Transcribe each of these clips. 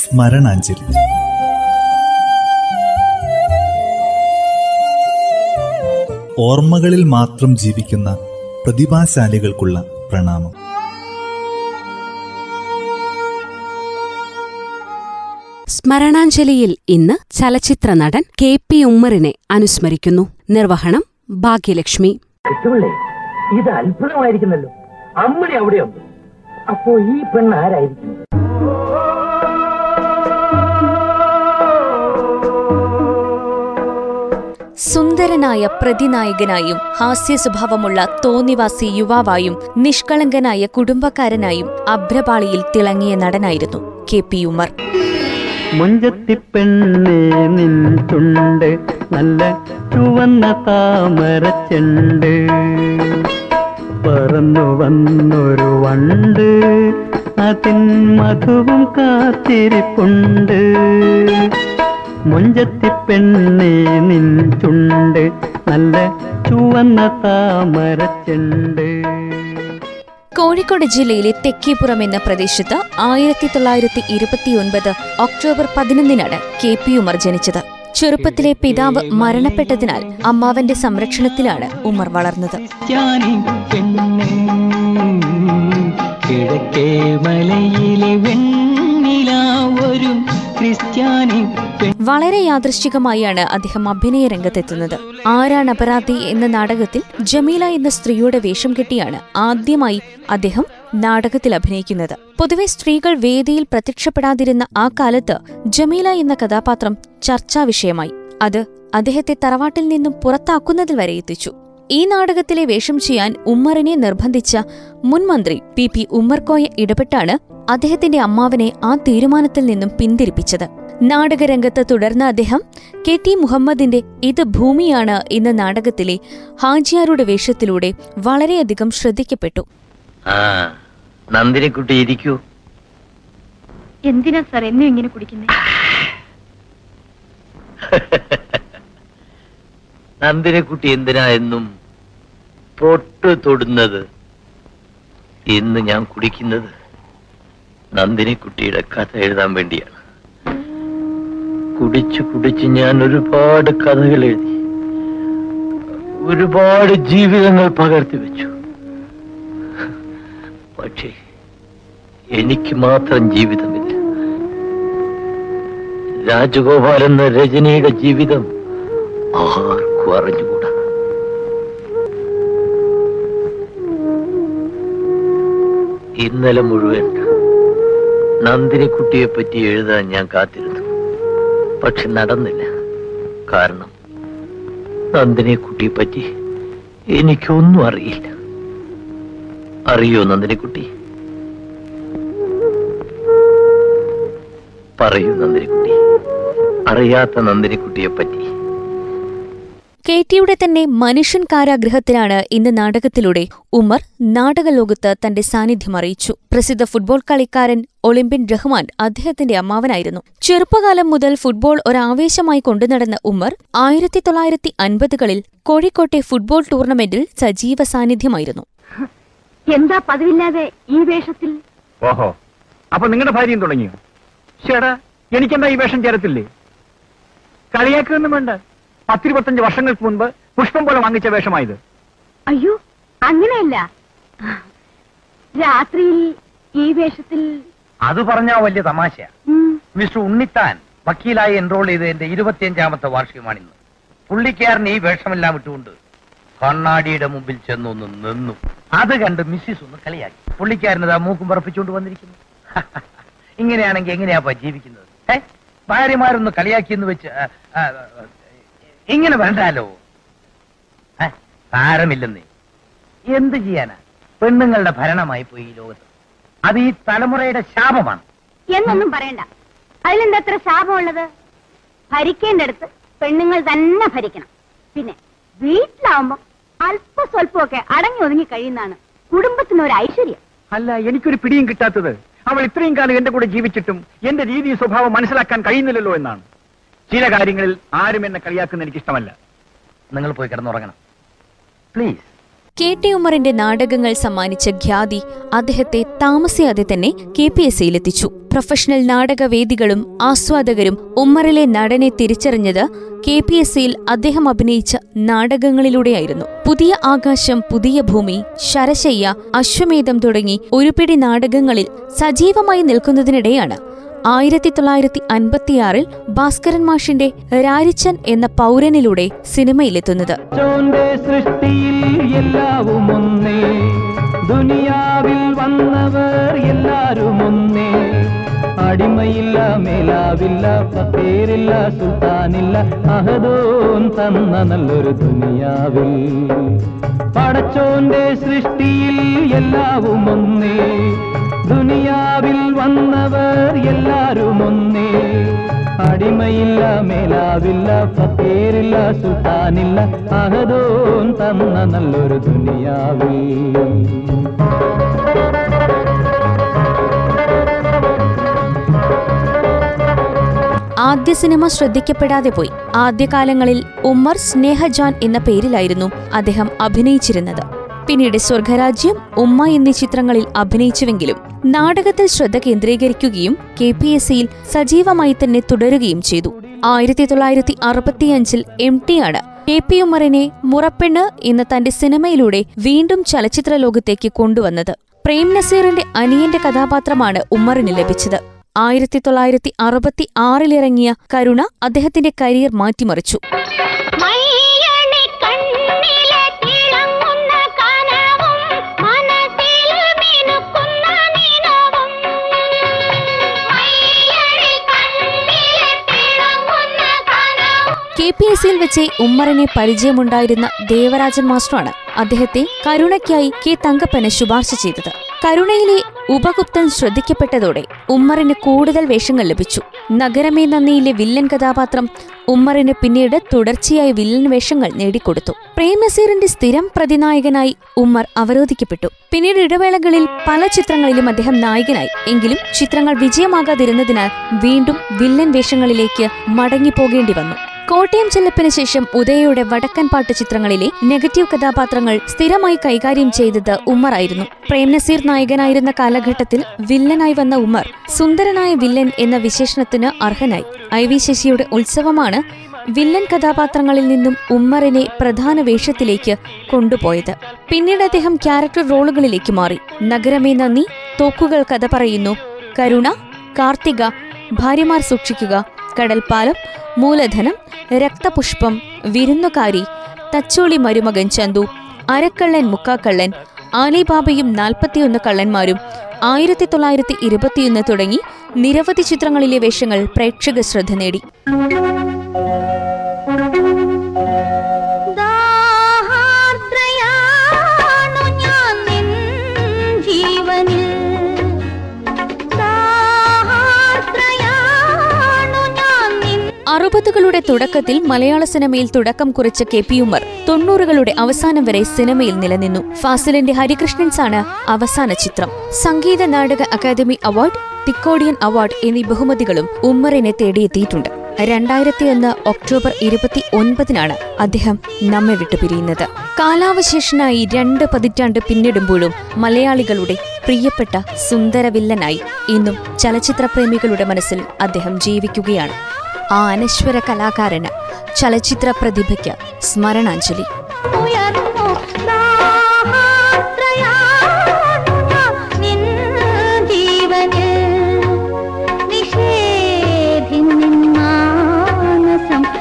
സ്മരണാഞ്ജലി. ഓർമ്മകളിൽ മാത്രം ജീവിക്കുന്ന പ്രതിഭാശാലികൾക്കുള്ള പ്രണാമം. സ്മരണാഞ്ജലിയിൽ ഇന്ന് ചലച്ചിത്ര നടൻ കെ പി ഉമ്മറിനെ അനുസ്മരിക്കുന്നു. നിർവഹണം ഭാഗ്യലക്ഷ്മി. ഇത് അത്ഭുതമായിരിക്കുന്നല്ലോ, അമ്മണി അവിടെയുണ്ട്. അപ്പോ ഈ പെണ്ണ് ആരായിരിക്കും? സുന്ദരനായ പ്രതിനായകനായും ഹാസ്യസ്വഭാവമുള്ള തോന്നിവാസി യുവാവായും നിഷ്കളങ്കനായ കുടുംബക്കാരനായും അഭ്രപാളിയിൽ തിളങ്ങിയ നടനായിരുന്നു കെ പി ഉമ്മർ. മുഞ്ചത്തിപ്പെണ്ണേ നിൻ തുണ്ട് നല്ല ചുവന്ന താമര ചെണ്ട് പറന്നു വന്നൊരു വണ്ട് അതിൻ മധുവും കാത്തിരിപ്പുണ്ട്. മുഞ്ചത്തിപ്പെണ്ണേ നിൻ തുണ്ട് നല്ല ചുവന്ന താമര ചെണ്ട്. കോഴിക്കോട് ജില്ലയിലെ തെക്കേപ്പുറം എന്ന പ്രദേശത്ത് 1929 ഒക്ടോബർ 11 കെ പി ഉമ്മർ ജനിച്ചത്. ചെറുപ്പത്തിലെ പിതാവ് മരണപ്പെട്ടതിനാൽ അമ്മാവന്റെ സംരക്ഷണത്തിലാണ് ഉമ്മർ വളർന്നത്. വളരെ യാദൃശ്ചികമായാണ് അദ്ദേഹം അഭിനയ രംഗത്തെത്തുന്നത്. ആരാണ് അപരാധി എന്ന നാടകത്തിൽ ജമീല എന്ന സ്ത്രീയുടെ വേഷം കെട്ടിയാണ് ആദ്യമായി അദ്ദേഹം നാടകത്തിൽ അഭിനയിക്കുന്നത്. പൊതുവെ സ്ത്രീകൾ വേദിയിൽ പ്രത്യക്ഷപ്പെടാതിരുന്ന ആ കാലത്ത് ജമീല എന്ന കഥാപാത്രം ചർച്ചാ വിഷയമായി. അത് അദ്ദേഹത്തെ തറവാട്ടിൽ നിന്നും പുറത്താക്കുന്നതിൽ വരെ എത്തിച്ചു. ഈ നാടകത്തിലെ വേഷം ചെയ്യാൻ ഉമ്മറിനെ നിർബന്ധിച്ച മുൻമന്ത്രി പി ഉമ്മർകോയ ഇടപെട്ടാണ് അദ്ദേഹത്തിന്റെ അമ്മാവനെ ആ തീരുമാനത്തിൽ നിന്നും പിന്തിരിപ്പിച്ചത്. നാടകരംഗത്ത് തുടർന്ന് അദ്ദേഹം കെ ടി മുഹമ്മദിന്റെ ഇത് ഭൂമിയാണ് എന്ന നാടകത്തിലെ ഹാജിയാരുടെ വേഷത്തിലൂടെ വളരെയധികം ശ്രദ്ധിക്കപ്പെട്ടു. നന്ദിനിക്കുട്ടി ഇരിക്കൂ. എന്തിനാ സർ എന്നെ ഇങ്ങനെ കുടിക്കുന്നേ? നന്ദിനിക്കുട്ടി എന്തിനാ എന്നും തൊട്ട് തൊടുന്നത്? ഇന്ന് ഞാൻ കുടിക്കുന്നത് നന്ദിനിക്കുട്ടിയുടെ കഥ എഴുതാൻ വേണ്ടിയാണ്. കുടിച്ച് കുടിച്ച് ഞാൻ ഒരുപാട് കഥകൾ എഴുതി, ഒരുപാട് ജീവിതങ്ങൾ പകർത്തി വെച്ചു. പക്ഷേ എനിക്ക് മാത്രം ജീവിതമില്ല. രാജഗോപാൽ എന്ന രജനിയുടെ ജീവിതം ആർക്കും അറിഞ്ഞുകൂടാ. ഇന്നലെ മുഴുവൻ നന്ദിനിക്കുട്ടിയെ പറ്റി എഴുതാൻ ഞാൻ കാത്തിരുന്നു. പക്ഷെ നടന്നില്ല. കാരണം നന്ദിനിക്കുട്ടിയെ പറ്റി എനിക്കൊന്നും അറിയില്ല. അറിയോ നന്ദിനിക്കുട്ടി? പറയൂ നന്ദിനിക്കുട്ടി, അറിയാത്ത നന്ദിനിക്കുട്ടിയെ പറ്റി. കെ ടിയുടെ തന്നെ മനുഷ്യൻ കാരാഗ്രഹത്തിലാണ് ഇന്ന് നാടകത്തിലൂടെ ഉമ്മർ നാടകലോകത്ത് തന്റെ സാന്നിധ്യം അറിയിച്ചു. പ്രസിദ്ധ ഫുട്ബോൾ കളിക്കാരൻ ഒളിമ്പ്യൻ റഹ്മാൻ അദ്ദേഹത്തിന്റെ അമ്മാവനായിരുന്നു. ചെറുപ്പകാലം മുതൽ ഫുട്ബോൾ ഒരാവേശമായി കൊണ്ടുനടന്ന ഉമ്മർ 1950കളിൽ കോഴിക്കോട്ടെ ഫുട്ബോൾ ടൂർണമെന്റിൽ സജീവ സാന്നിധ്യമായിരുന്നു. എന്താ പതിവില്ലാതെ ഈ വേഷത്തിൽ? ഓഹോ, അപ്പൊ നിങ്ങളുടെ ഭാര്യയും തുടങ്ങിയോ? ചേടാ, എനിക്കെന്താ ഈ വേഷം ചേരത്തില്ലേ? കളിയാക്കൊന്നും വേണ്ട. 25 വർഷങ്ങൾക്ക് മുൻപ് പുഷ്പം പോലെ വാങ്ങിച്ച വേഷമായത്. അയ്യോ, അങ്ങനെയല്ല. രാത്രിയിൽ ഈ വേഷത്തിൽ അത് പറഞ്ഞാ വലിയ തമാശ. മിസ്റ്റർ ഉണ്ണിത്താൻ വക്കീലായി എൻറോൾ ചെയ്ത് എന്റെ 25ാമത്തെ വാർഷികമാണിന്ന്. പുള്ളിക്കാരൻ ഈ വേഷമെല്ലാം ഇട്ടുകൊണ്ട് കണ്ണാടിയുടെ മുമ്പിൽ ചെന്നൊന്ന് നിന്നു. അത് കണ്ട് മിസ്സിസ് ഒന്ന് കളിയാക്കി. പുള്ളിക്കാരനതാ മൂക്കും പറപ്പിച്ചുകൊണ്ട് വന്നിരിക്കുന്നു. ഇങ്ങനെയാണെങ്കിൽ എങ്ങനെയാപ്പാ ജീവിക്കുന്നത്? ഭാര്യമാരൊന്ന് കളിയാക്കിയെന്ന് വെച്ച് ഇങ്ങനെ വേണ്ടാലോ. താരമില്ലെന്നേ, എന്ത് ചെയ്യാനാ, പെണ്ണുങ്ങളുടെ ഭരണമായി പോയി ഈ ലോകത്ത്. അത് ഈ തലമുറയുടെ ശാപമാണ്. എന്നൊന്നും പറയണ്ട, അതിലെന്താ അത്ര ശാപമുള്ളത്? ഭരിക്കേണ്ടടുത്ത് പെണ്ണുങ്ങൾ തന്നെ ഭരിക്കണം. പിന്നെ വീട്ടിലാവുമ്പോ അല്പ സ്വല്പമൊക്കെ അടങ്ങി ഒതുങ്ങി കഴിയുന്നതാണ് കുടുംബത്തിനൊരു ഐശ്വര്യം. അല്ല, എനിക്കൊരു പിടിയും കിട്ടാത്തത് അവൾ ഇത്രയും കാലം എന്റെ കൂടെ ജീവിച്ചിട്ടും എന്റെ രീതി സ്വഭാവം മനസ്സിലാക്കാൻ കഴിയുന്നില്ലല്ലോ എന്നാണ്. ചില കാര്യങ്ങളിൽ ആരും എന്നെ കളിയാക്കുന്ന എനിക്കിഷ്ടമല്ല. നിങ്ങൾ പോയി കിടന്നുറങ്ങണം പ്ലീസ്. കെ ടി ഉമ്മറിന്റെ നാടകങ്ങൾ സമ്മാനിച്ച ഖ്യാതി അദ്ദേഹത്തെ താമസിയാതെ തന്നെ KPSCയിലെത്തിച്ചു. പ്രൊഫഷണൽ നാടകവേദികളും ആസ്വാദകരും ഉമ്മറിലെ നടനെ തിരിച്ചറിഞ്ഞത് KPSCയിൽ അദ്ദേഹം അഭിനയിച്ച നാടകങ്ങളിലൂടെയായിരുന്നു. പുതിയ ആകാശം, പുതിയ ഭൂമി, ശരശയ്യ, അശ്വമേധം തുടങ്ങി ഒരുപിടി നാടകങ്ങളിൽ സജീവമായി നിൽക്കുന്നതിനിടെയാണ് 1956-ൽ ഭാസ്കരൻ മാഷിന്റെ രാരിച്ചൻ എന്ന പൗരനിലൂടെ സിനിമയിലെത്തുന്നത്. ദുനിയാവിൽ വന്നവർ എല്ലാരും ഒന്നേ, അടിമയില്ല മേലാവില്ല ഫക്കീരില്ല സുൽത്താനില്ല അഹദോൻ തന്ന നല്ലൊരു ദുനിയാവിൽ. ആദ്യ സിനിമ ശ്രദ്ധിക്കപ്പെടാതെ പോയി. ആദ്യകാലങ്ങളിൽ ഉമ്മർ സ്നേഹജാൻ എന്ന പേരിലായിരുന്നു അദ്ദേഹം അഭിനയിച്ചിരുന്നത്. പിന്നീട് സ്വർഗരാജ്യം, ഉമ്മ എന്നീ ചിത്രങ്ങളിൽ അഭിനയിച്ചുവെങ്കിലും നാടകത്തിൽ ശ്രദ്ധ കേന്ദ്രീകരിക്കുകയും KPSCയിൽ സജീവമായി തന്നെ തുടരുകയും ചെയ്തു. 1965-ൽ MT KP ഉമ്മറിനെ മുറപ്പെണ്ണ് എന്ന തന്റെ സിനിമയിലൂടെ വീണ്ടും ചലച്ചിത്ര ലോകത്തേക്ക് കൊണ്ടുവന്നത്. പ്രേംനസീറിന്റെ അനിയന്റെ കഥാപാത്രമാണ് ഉമ്മറിന് ലഭിച്ചത്. 1966-ൽ കരുണ അദ്ദേഹത്തിന്റെ കരിയർ മാറ്റിമറിച്ചു. KPSCയിൽ വെച്ച് ഉമ്മറിനെ പരിചയമുണ്ടായിരുന്ന ദേവരാജൻ മാസ്റ്ററാണ് അദ്ദേഹത്തെ കരുണയ്ക്കായി കെ തങ്കപ്പന് ശുപാർശ ചെയ്തത്. കരുണയിലെ ഉപഗുപ്തൻ ശ്രദ്ധിക്കപ്പെട്ടതോടെ ഉമ്മറിന് കൂടുതൽ വേഷങ്ങൾ ലഭിച്ചു. നഗരമേ നന്ദിയിലെ വില്ലൻ കഥാപാത്രം ഉമ്മറിന് പിന്നീട് തുടർച്ചയായി വില്ലൻ വേഷങ്ങൾ നേടിക്കൊടുത്തു. പ്രേംനസീറിന്റെ സ്ഥിരം പ്രതിനായകനായി ഉമ്മർ അവരോധിക്കപ്പെട്ടു. പിന്നീട് ഇടവേളകളിൽ പല ചിത്രങ്ങളിലും അദ്ദേഹം നായകനായി. എങ്കിലും ചിത്രങ്ങൾ വിജയമാകാതിരുന്നതിനാൽ വീണ്ടും വില്ലൻ വേഷങ്ങളിലേക്ക് മടങ്ങിപ്പോകേണ്ടി വന്നു. കോട്ടയം ചെല്ലപ്പിന് ശേഷം ഉദയയുടെ വടക്കൻ പാട്ട് ചിത്രങ്ങളിലെ നെഗറ്റീവ് കഥാപാത്രങ്ങൾ സ്ഥിരമായി കൈകാര്യം ചെയ്തത് ഉമ്മറായിരുന്നു. പ്രേംനസീർ നായകനായിരുന്ന കാലഘട്ടത്തിൽ വില്ലനായി വന്ന ഉമ്മർ സുന്ദരനായ വില്ലൻ എന്ന വിശേഷണത്തിന് അർഹനായി. IV ശശിയുടെ ഉത്സവമാണ് വില്ലൻ കഥാപാത്രങ്ങളിൽ നിന്നും ഉമ്മറിനെ പ്രധാന വേഷത്തിലേക്ക് കൊണ്ടുപോയത്. പിന്നീട് അദ്ദേഹം ക്യാരക്ടർ റോളുകളിലേക്ക് മാറി. നഗരമേ നന്ദി, തോക്കുകൾ കഥ പറയുന്നു, കരുണ, കാർത്തിക, ഭാര്യമാർ സൂക്ഷിക്കുക, കടൽപ്പാലം, മൂലധനം, രക്തപുഷ്പം, വിരുന്നുകാരി, തച്ചോളി മരുമകൻ ചന്തു, അരക്കള്ളൻ മുക്കാക്കള്ളൻ, ആലിബാബയും 41 കള്ളന്മാരും 1921 തുടങ്ങി നിരവധി ചിത്രങ്ങളിലെ വേഷങ്ങൾ പ്രേക്ഷക ശ്രദ്ധ നേടി. കളുടെ തുടക്കത്തിൽ മലയാള സിനിമയിൽ തുടക്കം കുറിച്ച KP ഉമ്മർ 90-കളുടെ അവസാനം വരെ സിനിമയിൽ നിലനിന്നു. ഫാസിലിന്റെ ഹരികൃഷ്ണൻസാണ് അവസാന ചിത്രം. Sangeetha Nataka academy award, Thikkodiyan award എന്നീ ബഹുമതികളും ഉമ്മറിനെ തേടിയെത്തിയിട്ടുണ്ട്. 2001 ഒക്ടോബർ 29 അദ്ദേഹം നമ്മെ വിട്ടുപിരിയുന്നത്. കാലാവശേഷനായി 2 പതിറ്റാണ്ട് പിന്നിടുമ്പോഴും മലയാളികളുടെ പ്രിയപ്പെട്ട സുന്ദരവില്ലനായി ഇന്നും ചലച്ചിത്രപ്രേമികളുടെ മനസ്സിൽ അദ്ദേഹം ജീവിക്കുകയാണ്. ആ അനശ്വര കലാകാരന്, ചലച്ചിത്ര പ്രതിഭയ്ക്ക് സ്മരണാഞ്ജലി.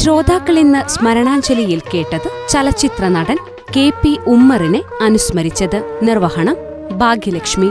ശ്രോതാക്കൾ ഇന്ന് സ്മരണാഞ്ജലിയിൽ കേട്ടത് ചലച്ചിത്ര നടൻ KP ഉമ്മറിനെ അനുസ്മരിച്ചത്. നിർവഹണം ഭാഗ്യലക്ഷ്മി.